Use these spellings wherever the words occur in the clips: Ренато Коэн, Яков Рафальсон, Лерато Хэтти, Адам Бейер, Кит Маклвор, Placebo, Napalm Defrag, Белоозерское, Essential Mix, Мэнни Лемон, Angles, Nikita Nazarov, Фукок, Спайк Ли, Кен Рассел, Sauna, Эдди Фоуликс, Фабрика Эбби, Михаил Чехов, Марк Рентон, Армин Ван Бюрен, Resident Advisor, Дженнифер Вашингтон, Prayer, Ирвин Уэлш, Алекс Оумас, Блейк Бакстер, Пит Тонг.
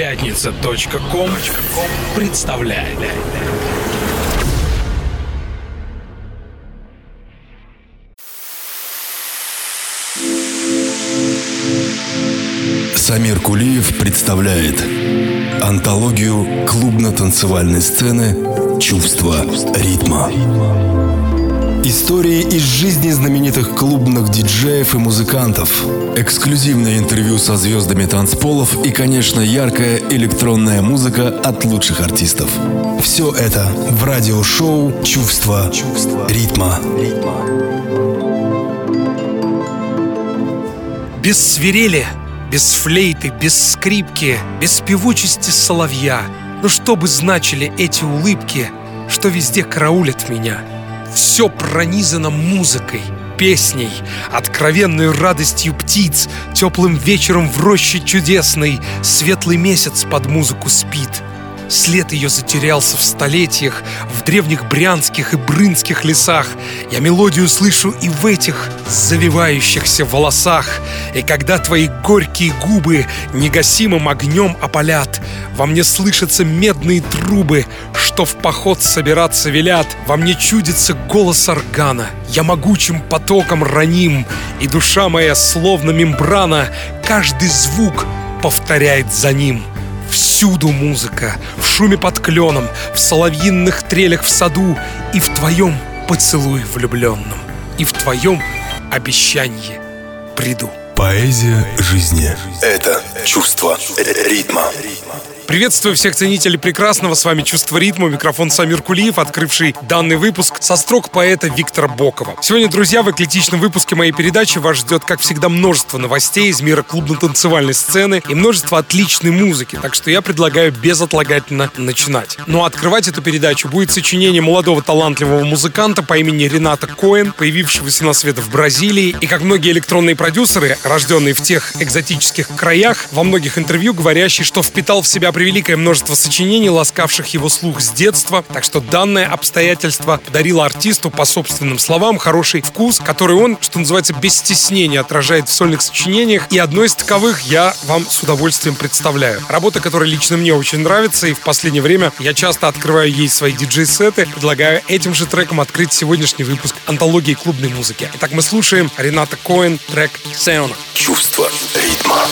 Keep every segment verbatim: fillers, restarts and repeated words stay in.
Пятница точка ком представляет. Самир Кулиев представляет антологию клубно-танцевальной сцены «Чувство ритма». Истории из жизни знаменитых клубных диджеев и музыкантов, эксклюзивное интервью со звездами танцполов и, конечно, яркая электронная музыка от лучших артистов. Все это в радиошоу «Чувство ритма». Без свирели, без флейты, без скрипки, без певучести соловья. Ну что бы значили эти улыбки, что везде караулят меня? Все пронизано музыкой, песней, откровенной радостью птиц, теплым вечером в роще чудесной, светлый месяц под музыку спит. След ее затерялся в столетиях, в древних брянских и брынских лесах. Я мелодию слышу и в этих завивающихся волосах. И когда твои горькие губы негасимым огнем опалят, во мне слышатся медные трубы, что в поход собираться велят. Во мне чудится голос органа, я могучим потоком раним, и душа моя, словно мембрана, каждый звук повторяет за ним. Всюду музыка, в шуме под кленом, в соловьиных трелях в саду, и в твоем поцелуе влюбленном, и в твоем обещании приду. Поэзия жизни — это чувство ритма. Приветствую всех ценителей прекрасного. С вами «Чувство ритма». Микрофон Самир Кулиев, открывший данный выпуск со строк поэта Виктора Бокова. Сегодня, друзья, в эклектичном выпуске моей передачи вас ждет, как всегда, множество новостей из мира клубно-танцевальной сцены и множество отличной музыки. Так что я предлагаю безотлагательно начинать. Ну а открывать эту передачу будет сочинение молодого талантливого музыканта по имени Ренато Коэн, появившегося на свет в Бразилии. И как многие электронные продюсеры, рожденные в тех экзотических краях, во многих интервью говорящий, что впитал в себя превеликое множество сочинений, ласкавших его слух с детства, так что данное обстоятельство подарило артисту, по собственным словам, хороший вкус, который он, что называется, без стеснения отражает в сольных сочинениях, и одно из таковых я вам с удовольствием представляю. Работа, которая лично мне очень нравится, и в последнее время я часто открываю ей свои диджей-сеты, предлагаю этим же треком открыть сегодняшний выпуск антологии клубной музыки. Итак, мы слушаем Ренато Коэн, трек «Sauna». Чувство ритма.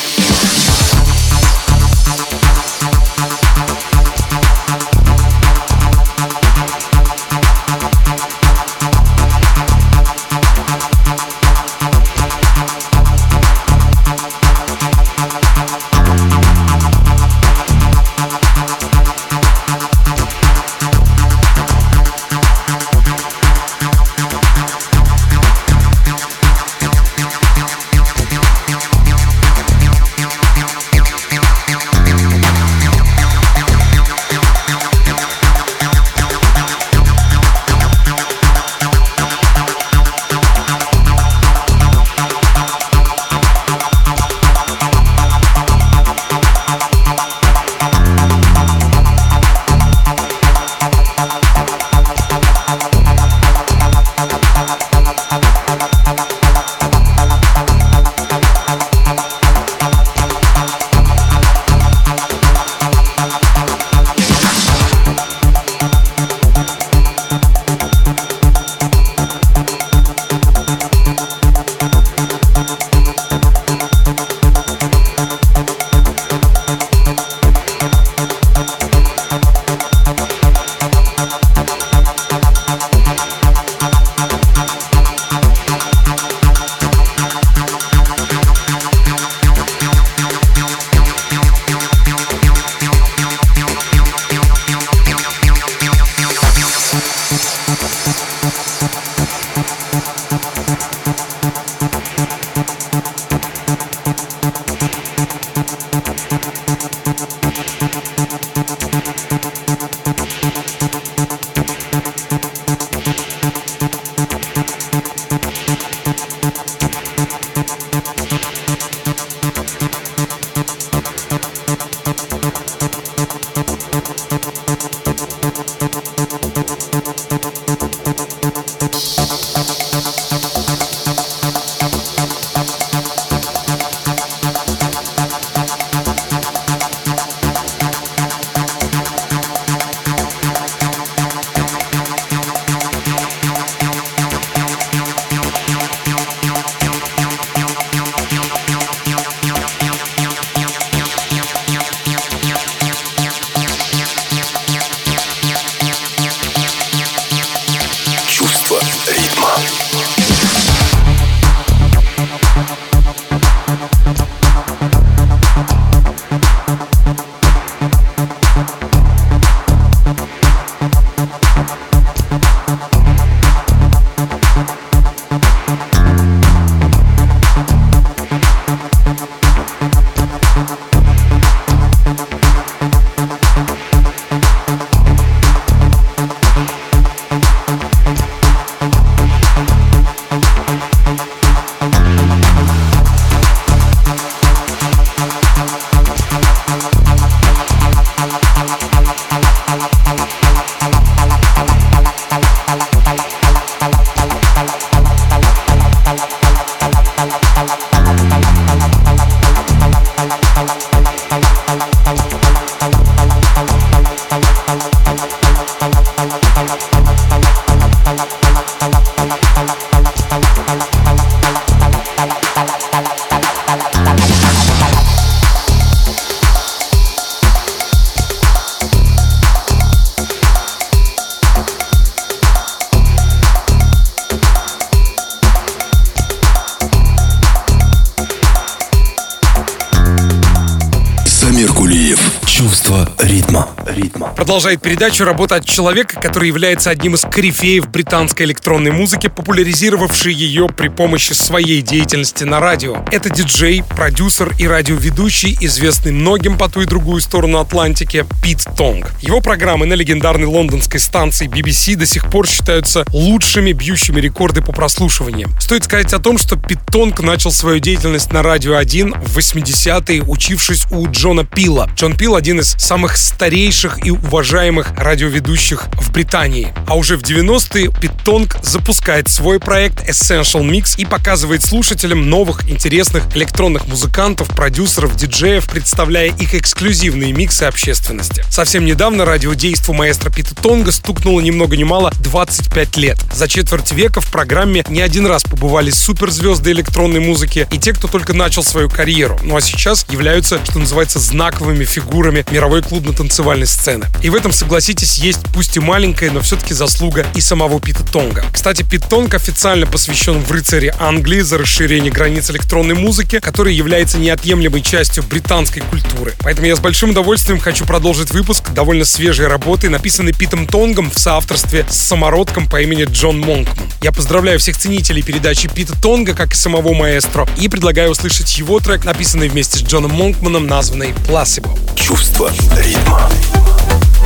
Кулиев. Чувство ритма. ритма. Продолжает передачу работа от человека, который является одним из корифеев британской электронной музыки, популяризировавший ее при помощи своей деятельности на радио. Это диджей, продюсер и радиоведущий, известный многим по ту и другую сторону Атлантики, Пит Тонг. Его программы на легендарной лондонской станции би би си до сих пор считаются лучшими, бьющими рекорды по прослушиваниям. Стоит сказать о том, что Пит Тонг начал свою деятельность на Радио один в восьмидесятые, учившись у Джона Пила. Джон Пил — один из самых старейших и уважаемых радиоведущих в Британии. А уже в девяностые Пит Тонг запускает свой проект Essential Mix и показывает слушателям новых интересных электронных музыкантов, продюсеров, диджеев, представляя их эксклюзивные миксы общественности. Совсем недавно радиодейству маэстро Пита Тонга стукнуло ни много ни мало двадцать пять лет. За четверть века в программе не один раз побывали суперзвезды электронной музыки и те, кто только начал свою карьеру, ну а сейчас являются, что называется, знаковыми фигурами мировой клубно-танцевальной сцены. И в этом, согласитесь, есть пусть и маленькая, но все-таки заслуга и самого Пита Тонга. Кстати, Пит Тонг официально посвящен в рыцаре Англии за расширение границ электронной музыки, которая является неотъемлемой частью британской культуры. Поэтому я с большим удовольствием хочу продолжить выпуск довольно свежей работы, написанной Питом Тонгом в соавторстве с самородком по имени Джон Монкман. Я поздравляю всех ценителей передачи Пита Тонга, как и самого маэстро, и предлагаю услышать его трек, написанный вместе с Джоном Монкманом, названный «Placebo». Чувство ритма.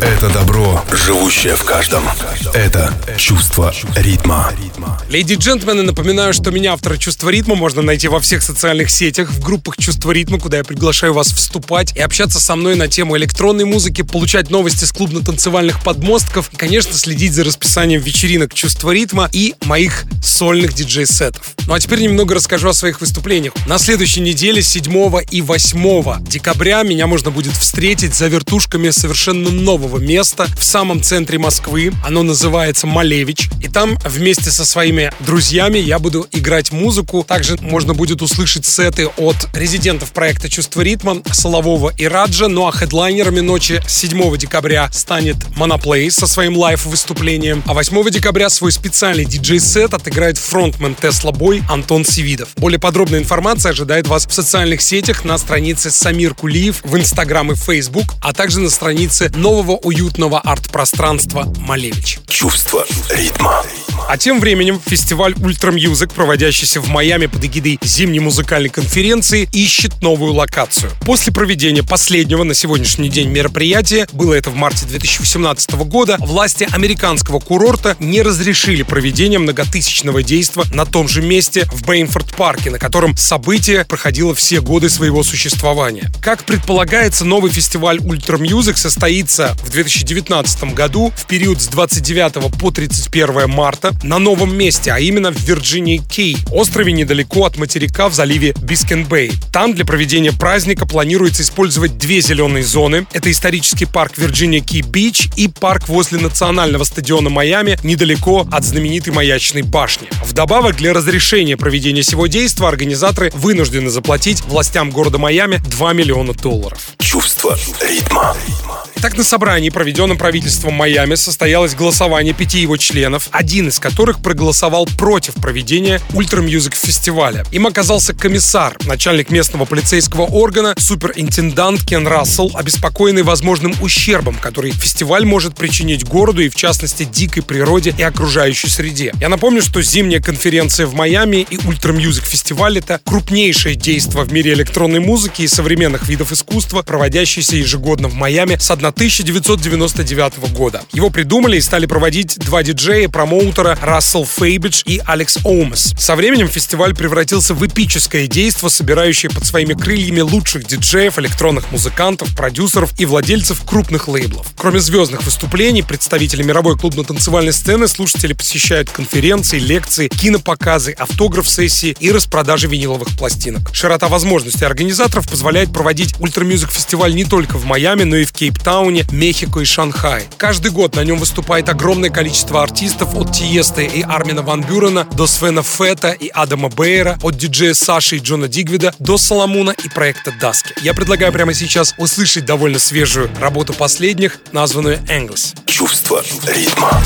Это добро, живущее в каждом. Это чувство ритма. Леди и джентльмены, напоминаю, что меня, автора «Чувства ритма», можно найти во всех социальных сетях, в группах «Чувство ритма», куда я приглашаю вас вступать и общаться со мной на тему электронной музыки, получать новости с клубно-танцевальных подмостков, и, конечно, следить за расписанием вечеринок «Чувство ритма» и моих сольных диджей-сетов. Ну а теперь немного расскажу о своих выступлениях. На следующей неделе, седьмого и восьмого декабря, меня можно будет встретить за вертушками совершенно нового места в самом центре Москвы. Оно называется «Малевич». И там вместе со своими друзьями я буду играть музыку. Также можно будет услышать сеты от резидентов проекта «Чувство ритма», Солового и Раджа. Ну а хедлайнерами ночи седьмого декабря станет Моноплей со своим лайв-выступлением. А восьмого декабря свой специальный диджей-сет отыграет фронтмен «Тесла Бой» Антон Сивидов. Более подробная информация ожидает вас в социальных сетях на странице «Самир Кулиев» в Инстаграм и Фейсбук, а также на странице нового уютного арт-пространства «Малевич». Чувство ритма. А тем временем фестиваль Ultra Music, проводящийся в Майами под эгидой зимней музыкальной конференции, ищет новую локацию. После проведения последнего на сегодняшний день мероприятия, было это в марте две тысячи восемнадцатого года, власти американского курорта не разрешили проведение многотысячного действа на том же месте в Бейнфорд-парке, на котором событие проходило все годы своего существования. Как предполагается, новый фестиваль Ultra Music состоится в две тысячи девятнадцатом году в период с двадцать девятого по тридцать первое марта на новом месте, а именно в Вирджинии-Кей, острове недалеко от материка в заливе Бискен-Бэй. Там для проведения праздника планируется использовать две зеленые зоны. Это исторический парк Вирджиния-Кей-Бич и парк возле национального стадиона Майами, недалеко от знаменитой Маячной башни. Вдобавок, для разрешения проведения сего действа организаторы вынуждены заплатить властям города Майами два миллиона долларов. Чувство ритма. Так, на собрании, проведенном правительством Майами, состоялось голосование пяти его членов, один из которых проголосовал против проведения Ultra Music фестиваля. Им оказался комиссар, начальник местного полицейского органа, суперинтендант Кен Рассел, обеспокоенный возможным ущербом, который фестиваль может причинить городу и, в частности, дикой природе и окружающей среде. Я напомню, что зимняя конференция в Майами и Ultra Music фестиваль — это крупнейшее действо в мире электронной музыки и современных видов искусства, проводящееся ежегодно в Майами с тысяча девятьсот девяносто девятого года. Его придумали и стали проводить два диджея, промоутера Рассел Фейбидж и Алекс Оумас. Со временем фестиваль превратился в эпическое действо, собирающее под своими крыльями лучших диджеев, электронных музыкантов, продюсеров и владельцев крупных лейблов. Кроме звездных выступлений, представители мировой клубно-танцевальной сцены, слушатели посещают конференции, лекции, кинопоказы, автограф-сессии и распродажи виниловых пластинок. Широта возможностей организаторов позволяет проводить Ultra Music фестиваль не только в Майами, но и в Кейптауне, Мехико и Шанхай. Каждый год на нем выступает огромное количество артистов, от Тиеста и Армина Ван Бюрена до Свена Фетта и Адама Бейера, от диджея Саши и Джона Дигвида до Соломуна и проекта Даски. Я предлагаю прямо сейчас услышать довольно свежую работу последних, названную Angles. Чувство ритма.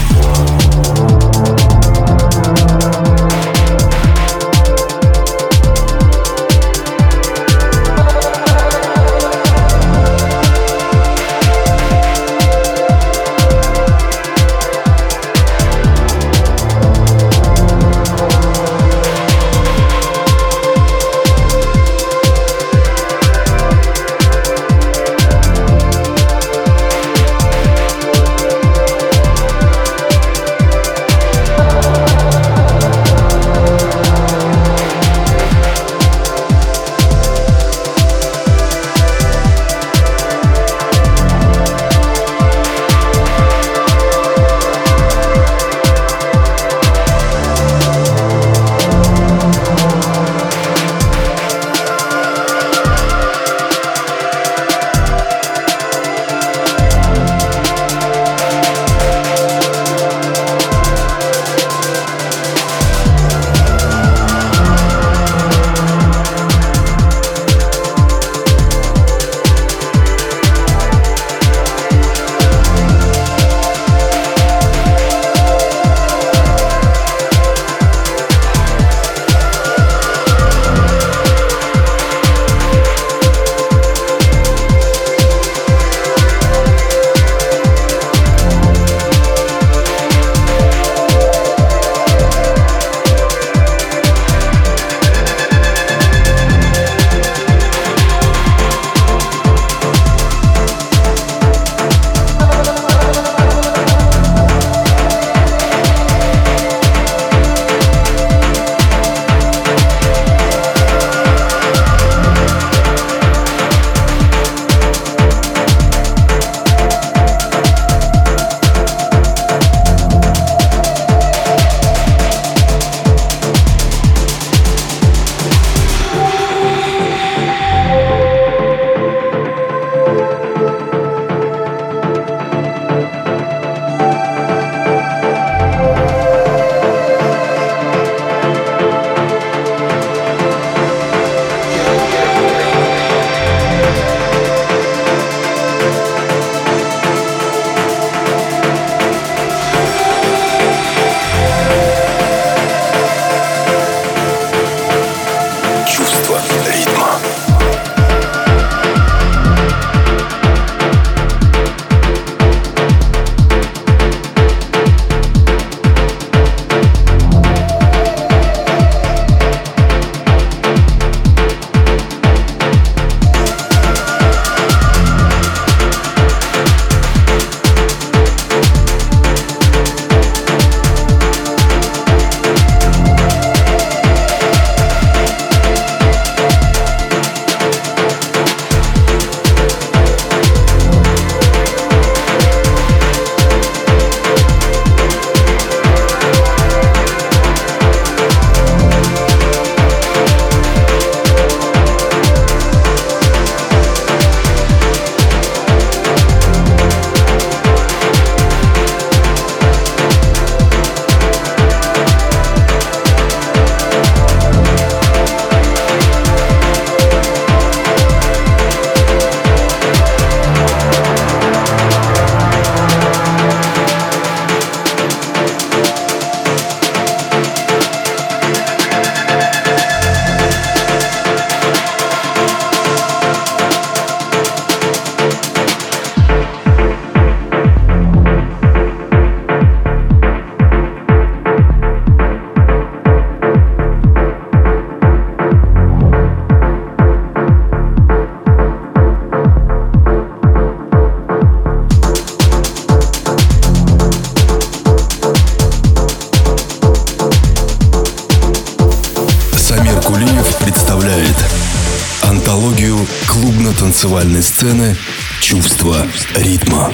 танцевальной сцены, чувство ритма.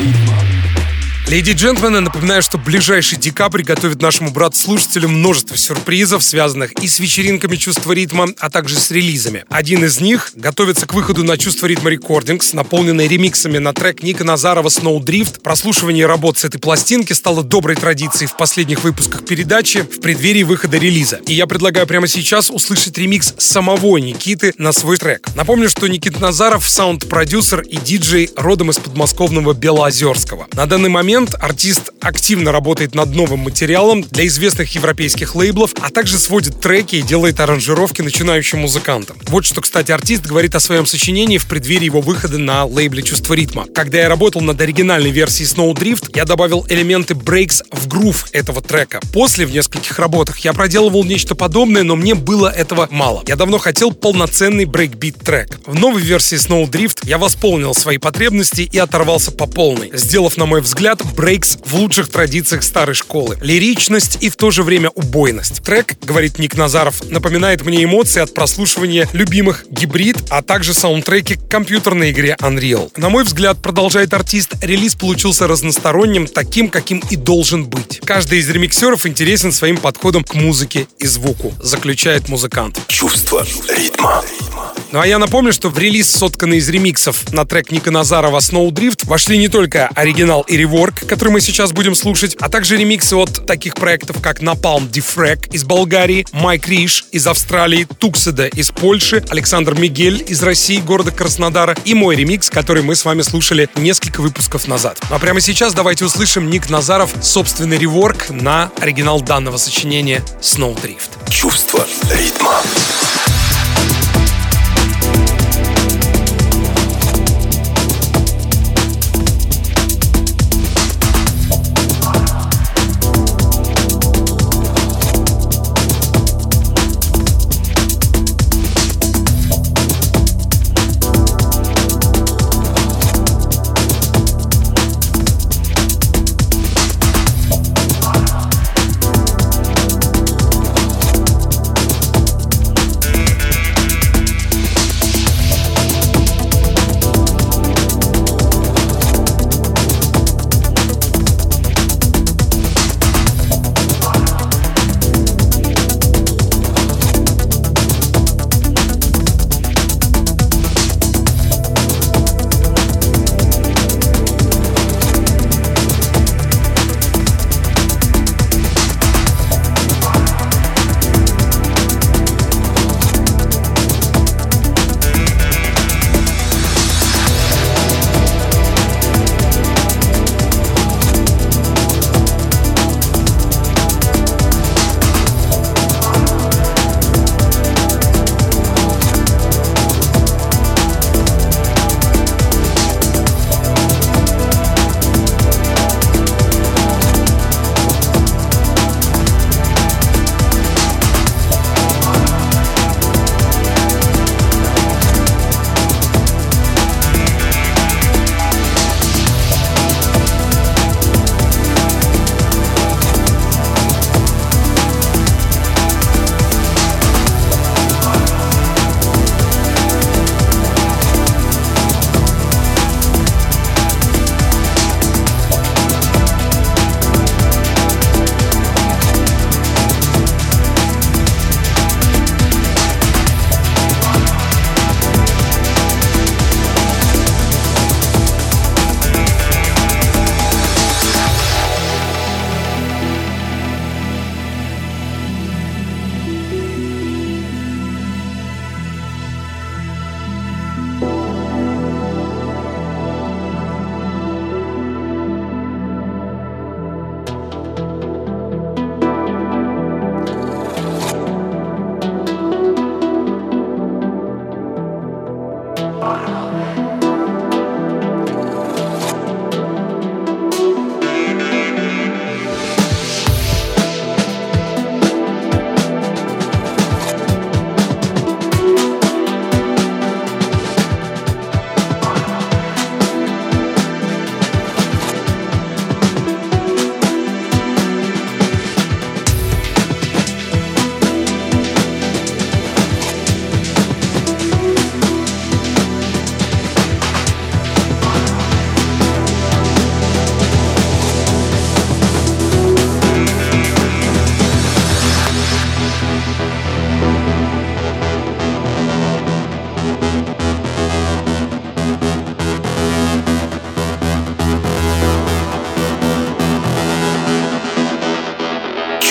Леди и джентльмены, напоминаю, что ближайший декабрь готовит нашему брат-слушателю множество сюрпризов, связанных и с вечеринками «Чувство ритма», а также с релизами. Один из них готовится к выходу на «Чувство ритма Recordings», наполненный ремиксами на трек Ника Назарова «Snow Drift». Прослушивание работ с этой пластинки стало доброй традицией в последних выпусках передачи в преддверии выхода релиза. И я предлагаю прямо сейчас услышать ремикс самого Никиты на свой трек. Напомню, что Никита Назаров — саунд-продюсер и диджей родом из подмосковного Белоозерского. На данный момент артист активно работает над новым материалом для известных европейских лейблов, а также сводит треки и делает аранжировки начинающим музыкантам. Вот что, кстати, артист говорит о своем сочинении в преддверии его выхода на лейбле «Чувство ритма». Когда я работал над оригинальной версией «Snow Drift», я добавил элементы брейкс в грув этого трека. После, в нескольких работах, я проделывал нечто подобное, но мне было этого мало. Я давно хотел полноценный брейкбит трек. В новой версии «Snow Drift» я восполнил свои потребности и оторвался по полной, сделав, на мой взгляд, брейкс в лучших традициях старой школы. Лиричность и в то же время убойность. Трек, говорит Ник Назаров, напоминает мне эмоции от прослушивания любимых «Гибрид», а также саундтреки к компьютерной игре Unreal. На мой взгляд, продолжает артист, релиз получился разносторонним, таким, каким и должен быть. Каждый из ремиксеров интересен своим подходом к музыке и звуку, заключает музыкант. Чувство ритма. Ну а я напомню, что в релиз, сотканный из ремиксов на трек Ника Назарова «Snow Drift», вошли не только оригинал и реворк, который мы сейчас будем слушать, а также ремиксы от таких проектов, как Napalm Defrag из Болгарии, Майк Риш из Австралии, Тукседа из Польши, Александр Мигель из России, города Краснодара, и мой ремикс, который мы с вами слушали несколько выпусков назад. А прямо сейчас давайте услышим Ник Назаров собственный реворк на оригинал данного сочинения «Snow Drift». Чувство ритма.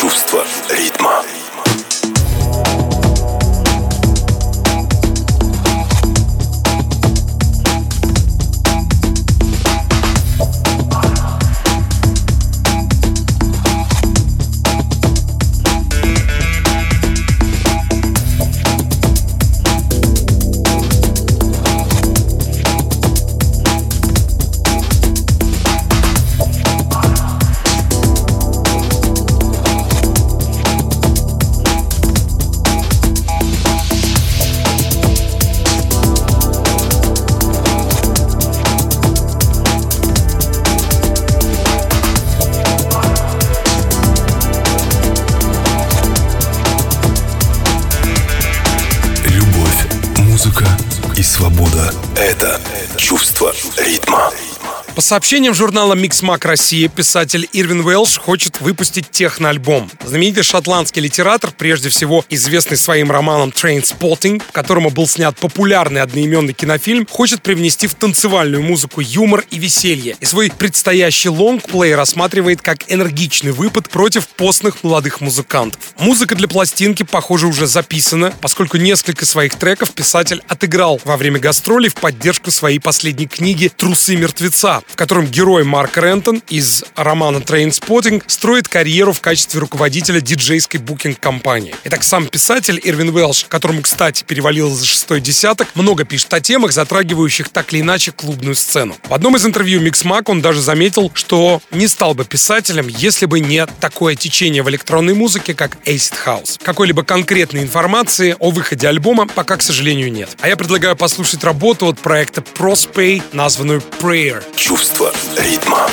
чувство ритма. По сообщениям журнала «Миксмаг Россия», писатель Ирвин Уэлш хочет выпустить техноальбом. Знаменитый шотландский литератор, прежде всего известный своим романом «Трейнспоттинг», к которому был снят популярный одноименный кинофильм, хочет привнести в танцевальную музыку юмор и веселье. И свой предстоящий лонгплей рассматривает как энергичный выпад против постных молодых музыкантов. Музыка для пластинки, похоже, уже записана, поскольку несколько своих треков писатель отыграл во время гастролей в поддержку своей последней книги «Трусы мертвеца», в котором герой Марк Рентон из романа «Трейнспоттинг» строит карьеру в качестве руководителя диджейской букинг-компании. Итак, сам писатель Ирвин Уэлш, которому, кстати, перевалило за шестой десяток, много пишет о темах, затрагивающих так или иначе клубную сцену. В одном из интервью «Миксмаг» он даже заметил, что не стал бы писателем, если бы не такое течение в электронной музыке, как Acid House. Какой-либо конкретной информации о выходе альбома пока, к сожалению, нет. А я предлагаю послушать работу от проекта Prospay, названную «Prayer». Чувство ритма.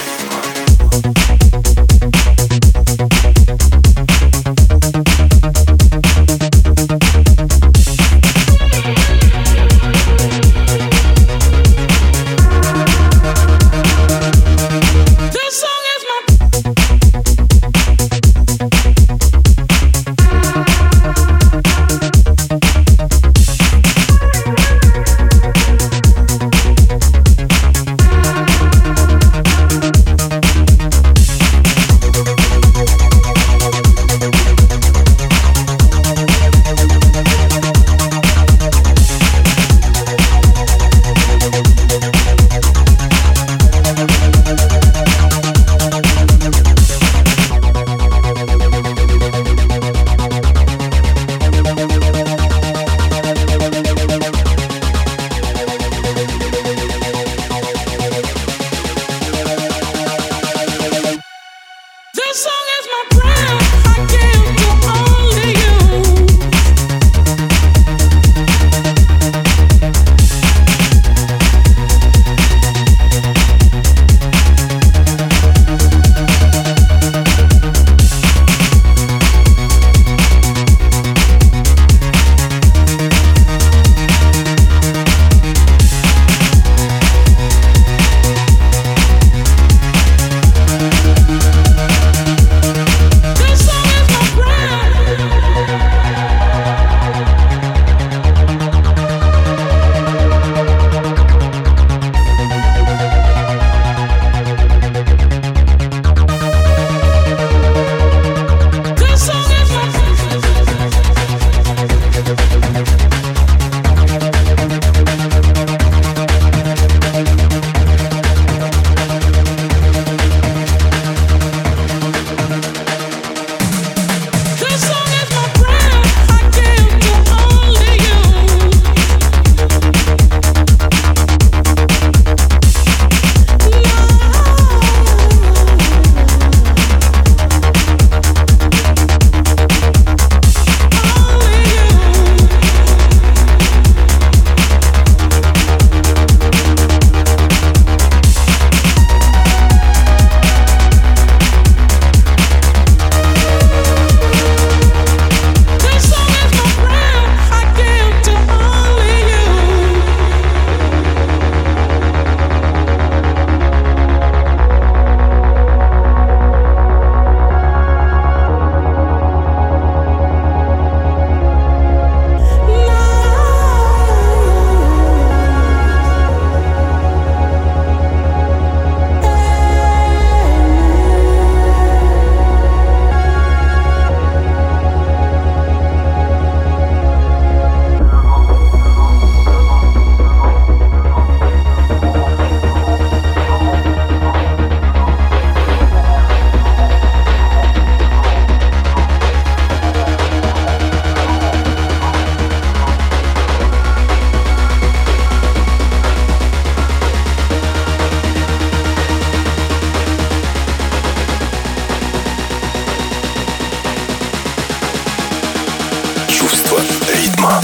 чувство ритма.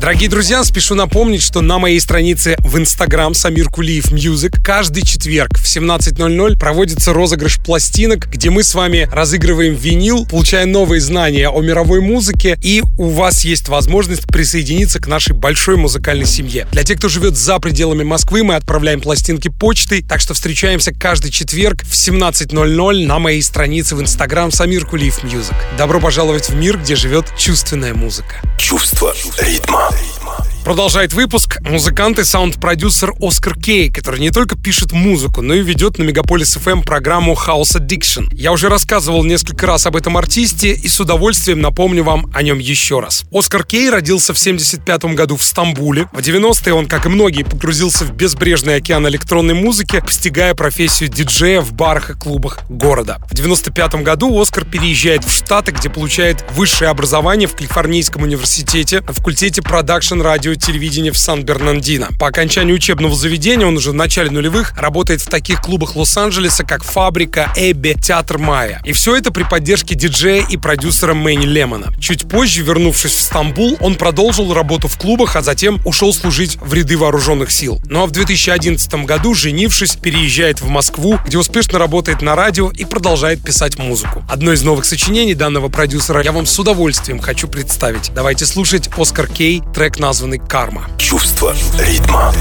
Дорогие друзья, спешу напомнить, что на моей странице в Инстаграм Самир Кулиев Music каждый четверг в семнадцать ноль ноль проводится розыгрыш пластинок, где мы с вами разыгрываем винил, получая новые знания о мировой музыке, и у вас есть возможность присоединиться к нашей большой музыкальной семье. Для тех, кто живет за пределами Москвы, мы отправляем пластинки почтой, так что встречаемся каждый четверг в семнадцать ноль ноль на моей странице в Инстаграм Самир Кулиев Music. Добро пожаловать в мир, где живет чувственная музыка. Чувство ритма. Продолжает выпуск музыкант и саунд-продюсер Оскар Кей, который не только пишет музыку, но и ведет на Мегаполис эф эм программу House Addiction. Я уже рассказывал несколько раз об этом артисте и с удовольствием напомню вам о нем еще раз. Оскар Кей родился в семьдесят пятом году в Стамбуле. В девяностые он, как и многие, погрузился в безбрежный океан электронной музыки, постигая профессию диджея в барах и клубах города. В девяносто пятом году Оскар переезжает в Штаты, где получает высшее образование в Калифорнийском университете на факультете продакшн радио телевидения в Сан-Бернандино. По окончанию учебного заведения он уже в начале нулевых работает в таких клубах Лос-Анджелеса, как «Фабрика», «Эбби», «Театр Майя». И все это при поддержке диджея и продюсера Мэнни Лемона. Чуть позже, вернувшись в Стамбул, он продолжил работу в клубах, а затем ушел служить в ряды вооруженных сил. Ну а в две тысячи одиннадцатом году, женившись, переезжает в Москву, где успешно работает на радио и продолжает писать музыку. Одно из новых сочинений данного продюсера я вам с удовольствием хочу представить. Давайте слушать Оскар Кей, трек, названный «Карма». Чувство ритма.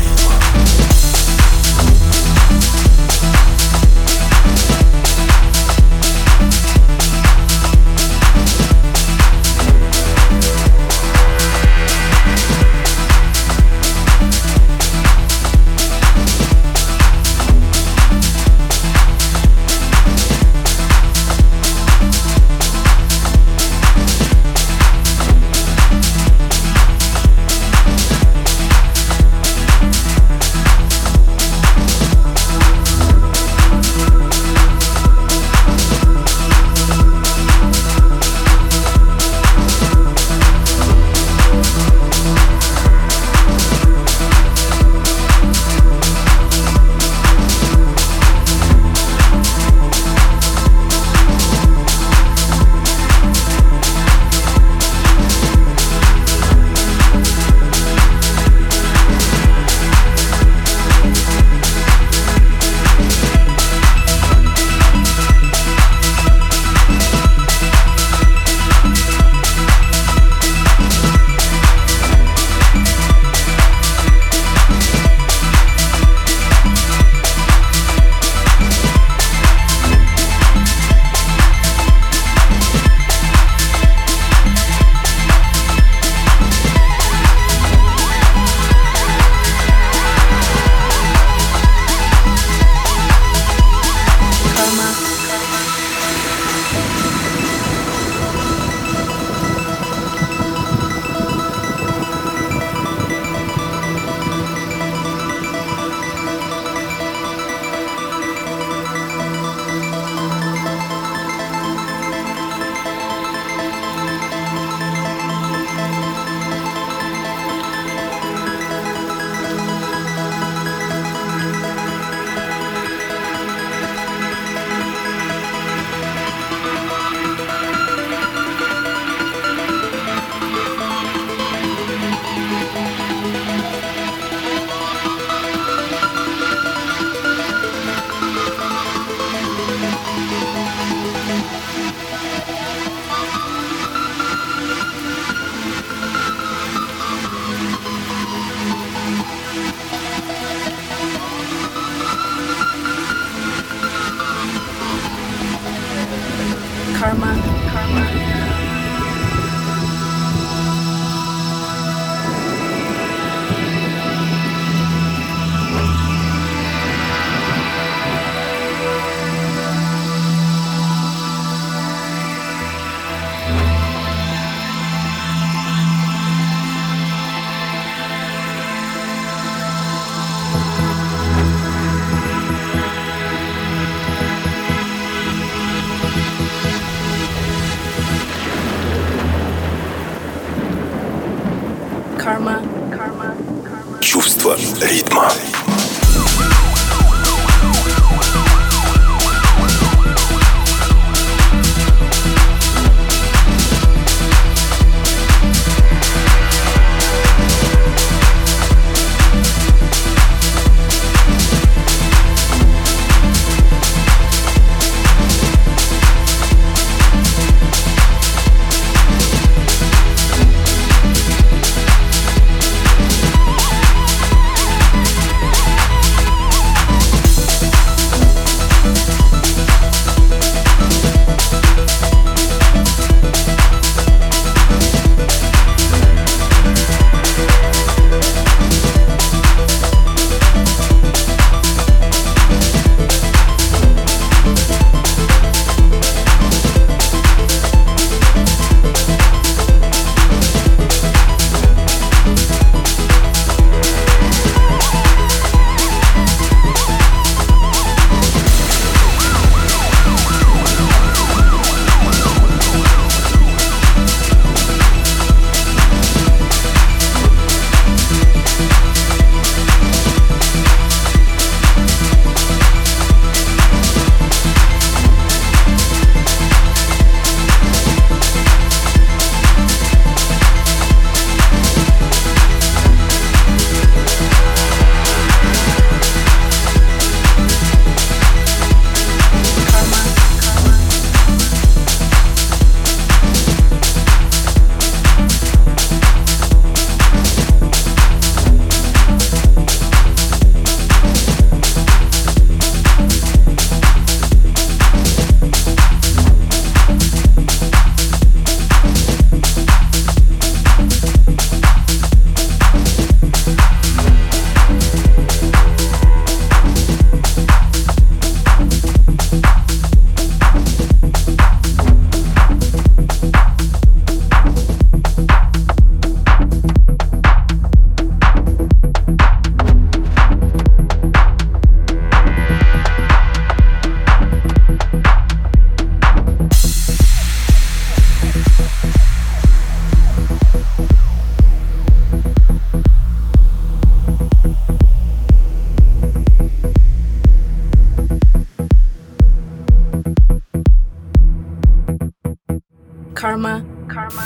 Karma.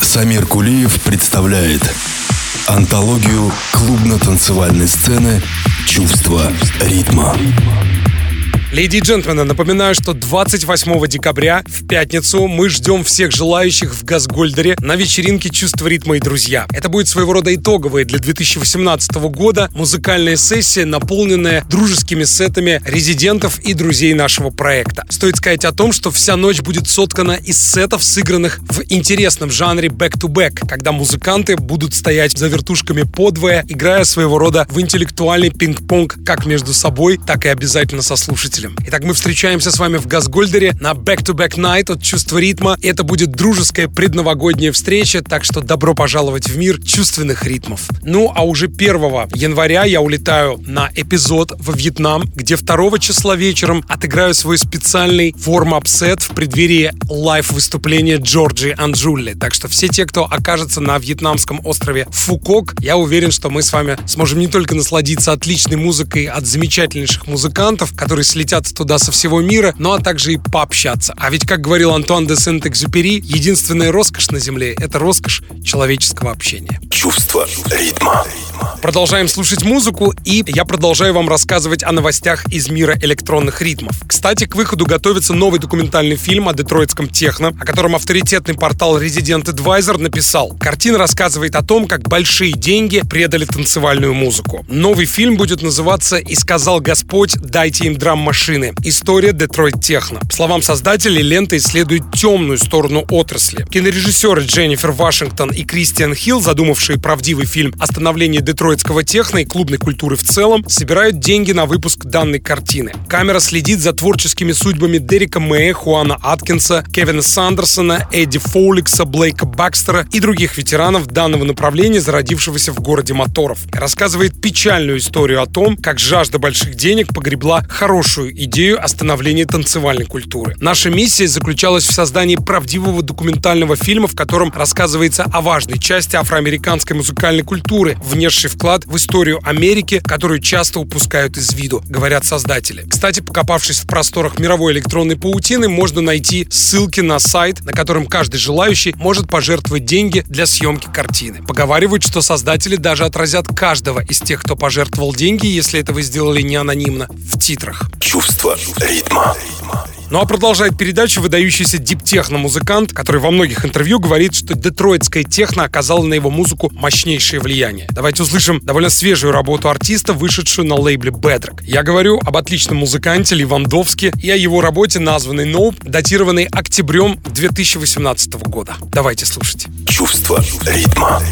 Самир Кулиев представляет антологию клубно-танцевальной сцены «Чувство ритма». Леди и джентльмены, напоминаю, что двадцать восьмого декабря в пятницу мы ждем всех желающих в Газгольдере на вечеринке «Чувство ритма и друзья». Это будет своего рода итоговая для две тысячи восемнадцатого года музыкальная сессия, наполненная дружескими сетами резидентов и друзей нашего проекта. Стоит сказать о том, что вся ночь будет соткана из сетов, сыгранных в интересном жанре бэк-ту-бэк, когда музыканты будут стоять за вертушками подвое, играя своего рода в интеллектуальный пинг-понг как между собой, так и обязательно со слушателями. Итак, мы встречаемся с вами в Газгольдере на Back-to-Back Night от «Чувства ритма». Это будет дружеская предновогодняя встреча, так что добро пожаловать в мир чувственных ритмов. Ну, а уже первого января я улетаю на эпизод во Вьетнам, где второго числа вечером отыграю свой специальный warm-up-сет в преддверии лайв-выступления Джорджи Анджулли. Так что все те, кто окажется на вьетнамском острове Фукок, я уверен, что мы с вами сможем не только насладиться отличной музыкой от замечательнейших музыкантов, которые слетят туда со всего мира, ну а также и пообщаться. А ведь, как говорил Антуан де Сент-Экзюпери, единственная роскошь на Земле — это роскошь человеческого общения. Чувство ритма. Продолжаем слушать музыку, и я продолжаю вам рассказывать о новостях из мира электронных ритмов. Кстати, к выходу готовится новый документальный фильм о детройтском техно, о котором авторитетный портал Resident Advisor написал. Картина рассказывает о том, как большие деньги предали танцевальную музыку. Новый фильм будет называться «И сказал Господь, дайте им драм-машину». История Детройт-техно. По словам создателей, лента исследует темную сторону отрасли. Кинорежиссеры Дженнифер Вашингтон и Кристиан Хилл, задумавшие правдивый фильм о становлении детройтского техно и клубной культуры в целом, собирают деньги на выпуск данной картины. Камера следит за творческими судьбами Дерека Мэя, Хуана Аткинса, Кевина Сандерсона, Эдди Фоуликса, Блейка Бакстера и других ветеранов данного направления, зародившегося в городе моторов. Рассказывает печальную историю о том, как жажда больших денег погребла хорошую идею о становлении танцевальной культуры. Наша миссия заключалась в создании правдивого документального фильма, в котором рассказывается о важной части афроамериканской музыкальной культуры, внесшей вклад в историю Америки, которую часто упускают из виду, говорят создатели. Кстати, покопавшись в просторах мировой электронной паутины, можно найти ссылки на сайт, на котором каждый желающий может пожертвовать деньги для съемки картины. Поговаривают, что создатели даже отразят каждого из тех, кто пожертвовал деньги, если это вы сделали не анонимно, в titrах. Чувство ритма. Ну а продолжает передачу выдающийся дип-техно-музыкант, который во многих интервью говорит, что детройтская техно оказала на его музыку мощнейшее влияние. Давайте услышим довольно свежую работу артиста, вышедшую на лейбле Bedrock. Я говорю об отличном музыканте Левандовске и о его работе, названной «Nope», датированной октябрем две тысячи восемнадцатого года. Давайте слушать. Чувство ритма.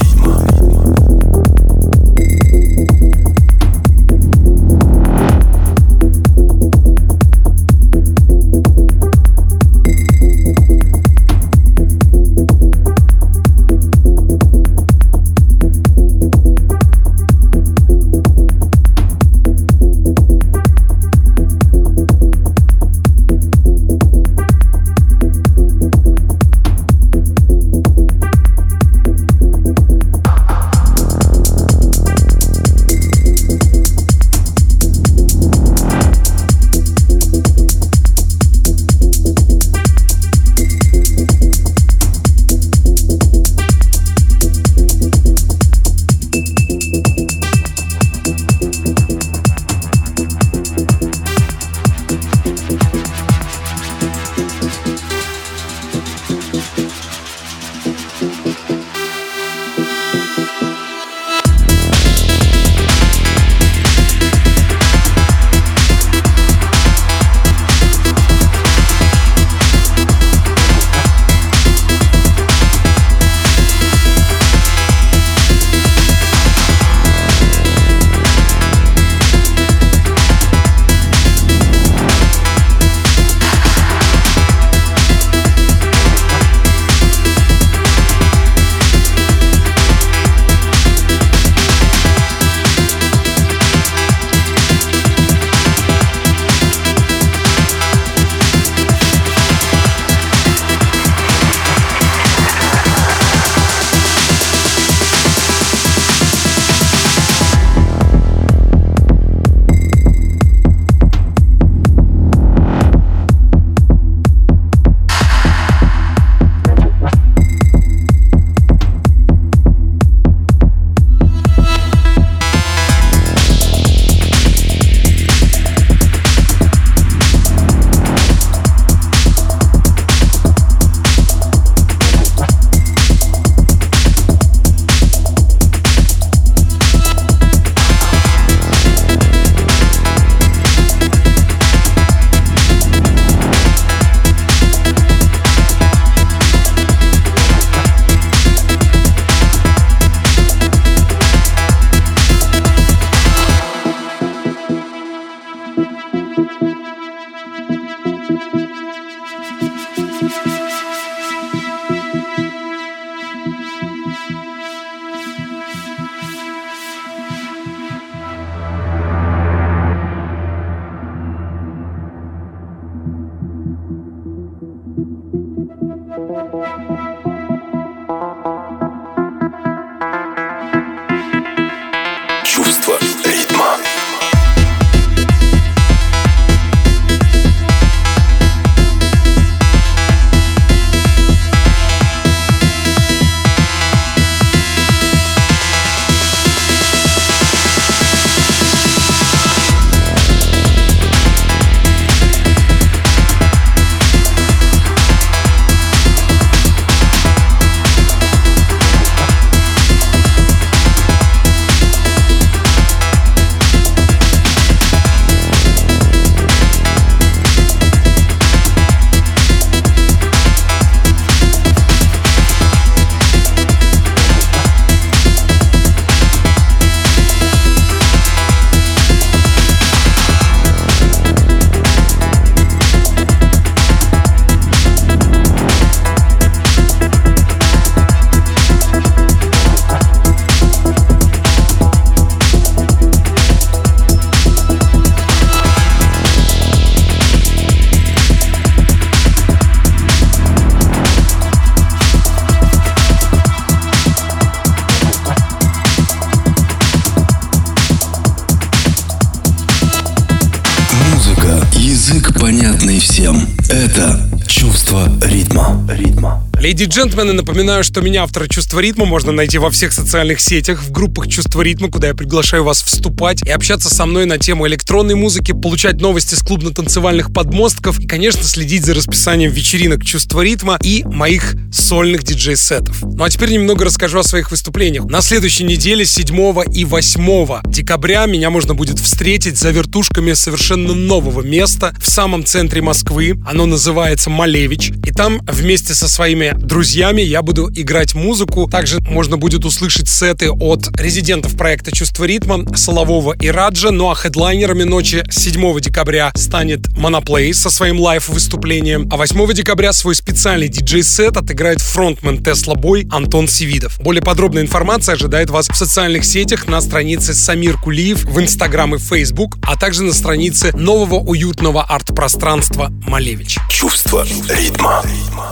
Язык, понятный всем. Это чувство ритма. Ритма. Леди и джентльмены, напоминаю, что меня, автора «Чувства ритма», можно найти во всех социальных сетях, в группах «Чувство ритма», куда я приглашаю вас вступать и общаться со мной на тему электронной музыки, получать новости с клубно-танцевальных подмостков и, конечно, следить за расписанием вечеринок «Чувство ритма» и моих сольных диджей-сетов. Ну а теперь немного расскажу о своих выступлениях. На следующей неделе, седьмого и восьмого декабря, меня можно будет встретить за вертушками совершенно нового места в самом центре Москвы. Оно называется «Малевич». И там вместе со своими друзьями я буду играть музыку. Также можно будет услышать сеты от резидентов проекта «Чувство ритма» Солового и Раджа. Ну а хедлайнерами ночи седьмого декабря станет Моноплей со своим лайв-выступлением. А восьмого декабря свой специальный диджей-сет отыграет фронтмен Тесла Бой Антон Сивидов. Более подробная информация ожидает вас в социальных сетях на странице Самир Кулиев в Инстаграм и Фейсбук, а также на странице нового уютного арт-пространства «Малевич». Чувство ритма.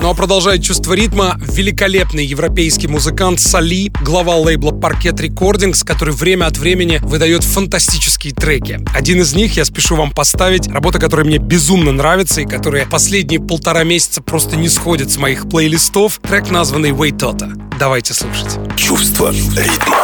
Ну а продолжает «Чувство ритма» великолепный европейский музыкант Сали, глава лейбла Parquet Recordings, который время от времени выдает фантастические треки. Один из них я спешу вам поставить, работа, которая мне безумно нравится и которая последние полтора месяца просто не сходит с моих плейлистов. Трек, названный «Way Tota». Давайте слушать. Чувство ритма.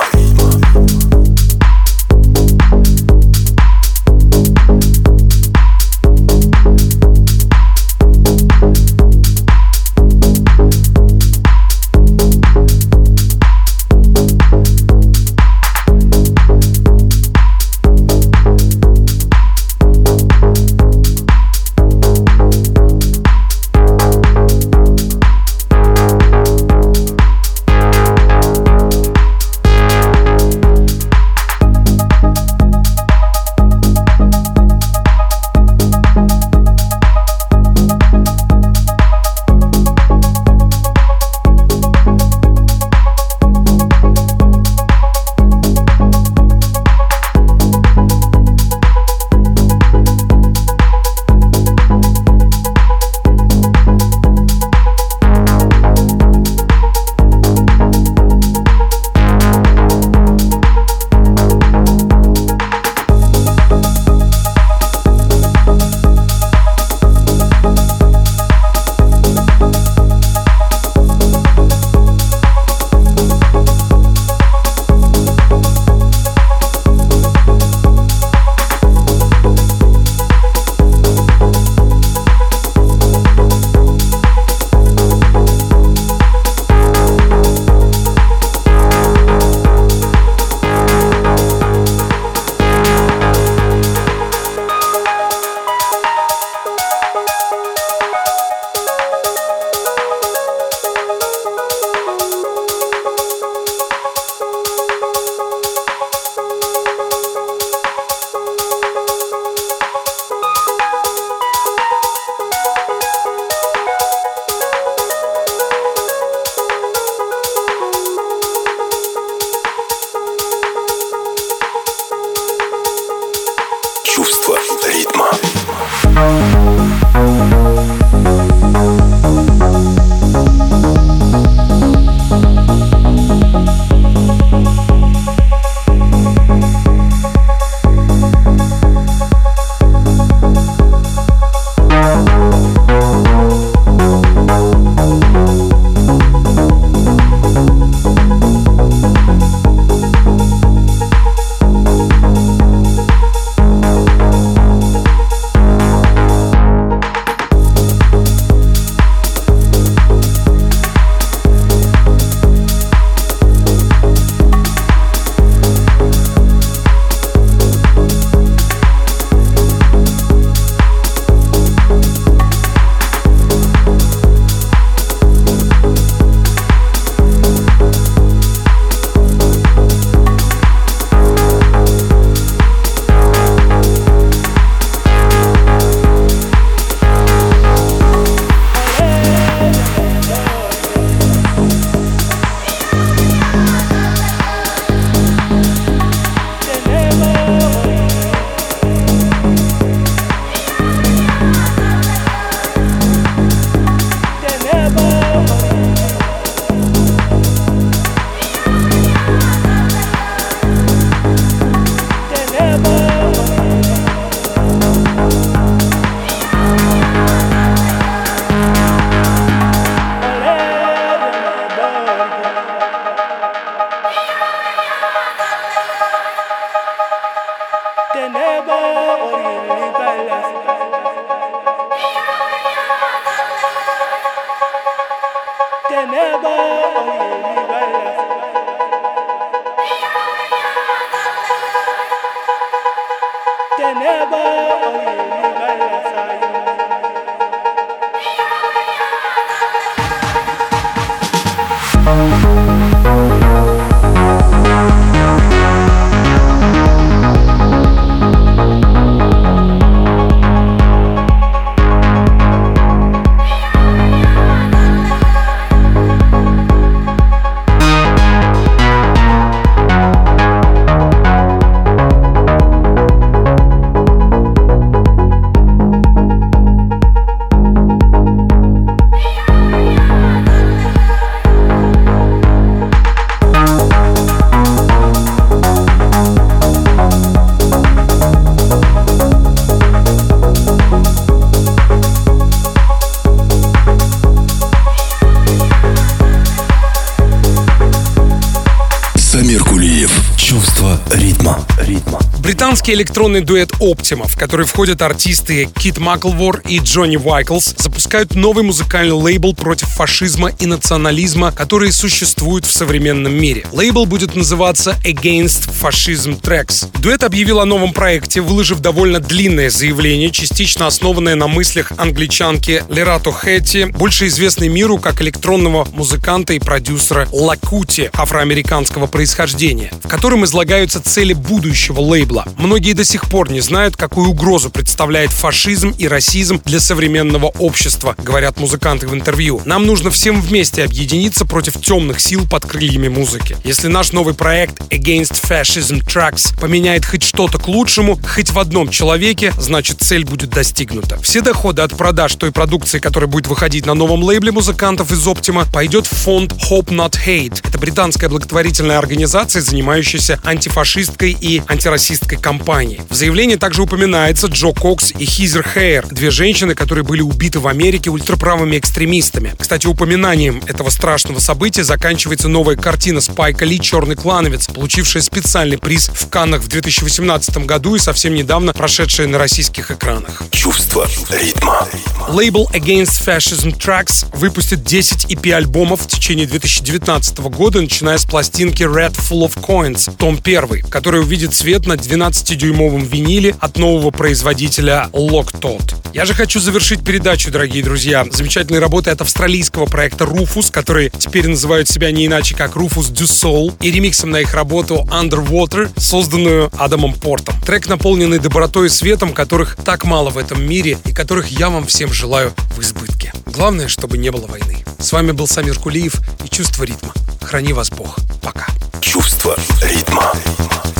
Британский электронный дуэт «Optima», в который входят артисты Кит Маклвор и Джонни Уайклс, запускают новый музыкальный лейбл против фашизма и национализма, которые существуют в современном мире. Лейбл будет называться «Against Fascism Tracks». Дуэт объявил о новом проекте, выложив довольно длинное заявление, частично основанное на мыслях англичанки Лерато Хэтти, больше известной миру как электронного музыканта и продюсера Лакути афроамериканского происхождения, в котором излагаются цели будущего лейбла. Многие до сих пор не знают, какую угрозу представляет фашизм и расизм для современного общества, говорят музыканты в интервью. Нам нужно всем вместе объединиться против темных сил под крыльями музыки. Если наш новый проект Against Fascism Tracks поменяет хоть что-то к лучшему, хоть в одном человеке, значит цель будет достигнута. Все доходы от продаж той продукции, которая будет выходить на новом лейбле музыкантов из Optima, пойдет в фонд Hope Not Hate. Это британская благотворительная организация, занимающаяся антифашисткой и антирасисткой компании. В заявлении также упоминается Джо Кокс и Хизер Хейер, две женщины, которые были убиты в Америке ультраправыми экстремистами. Кстати, упоминанием этого страшного события заканчивается новая картина Спайка Ли «Черный клановец», получившая специальный приз в Каннах в две тысячи восемнадцатом году и совсем недавно прошедшая на российских экранах. Чувство ритма. Лейбл Against Fascism Tracks выпустит десять и пи-альбомов в течение две тысячи девятнадцатого года, начиная с пластинки Red Full of Coins, том первый, который увидит свет на двенадцатидюймовом виниле от нового производителя Lock Todd. Я же хочу завершить передачу, дорогие друзья, замечательной работой от австралийского проекта Rufus, которые теперь называют себя не иначе как Rufus Du Sol, и ремиксом на их работу Underwater, созданную Адамом Портом. Трек, наполненный добротой и светом, которых так мало в этом мире и которых я вам всем желаю в избытке. Главное, чтобы не было войны. С вами был Самир Кулиев и «Чувство ритма». Храни вас Бог. Пока. Чувство ритма.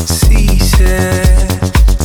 She said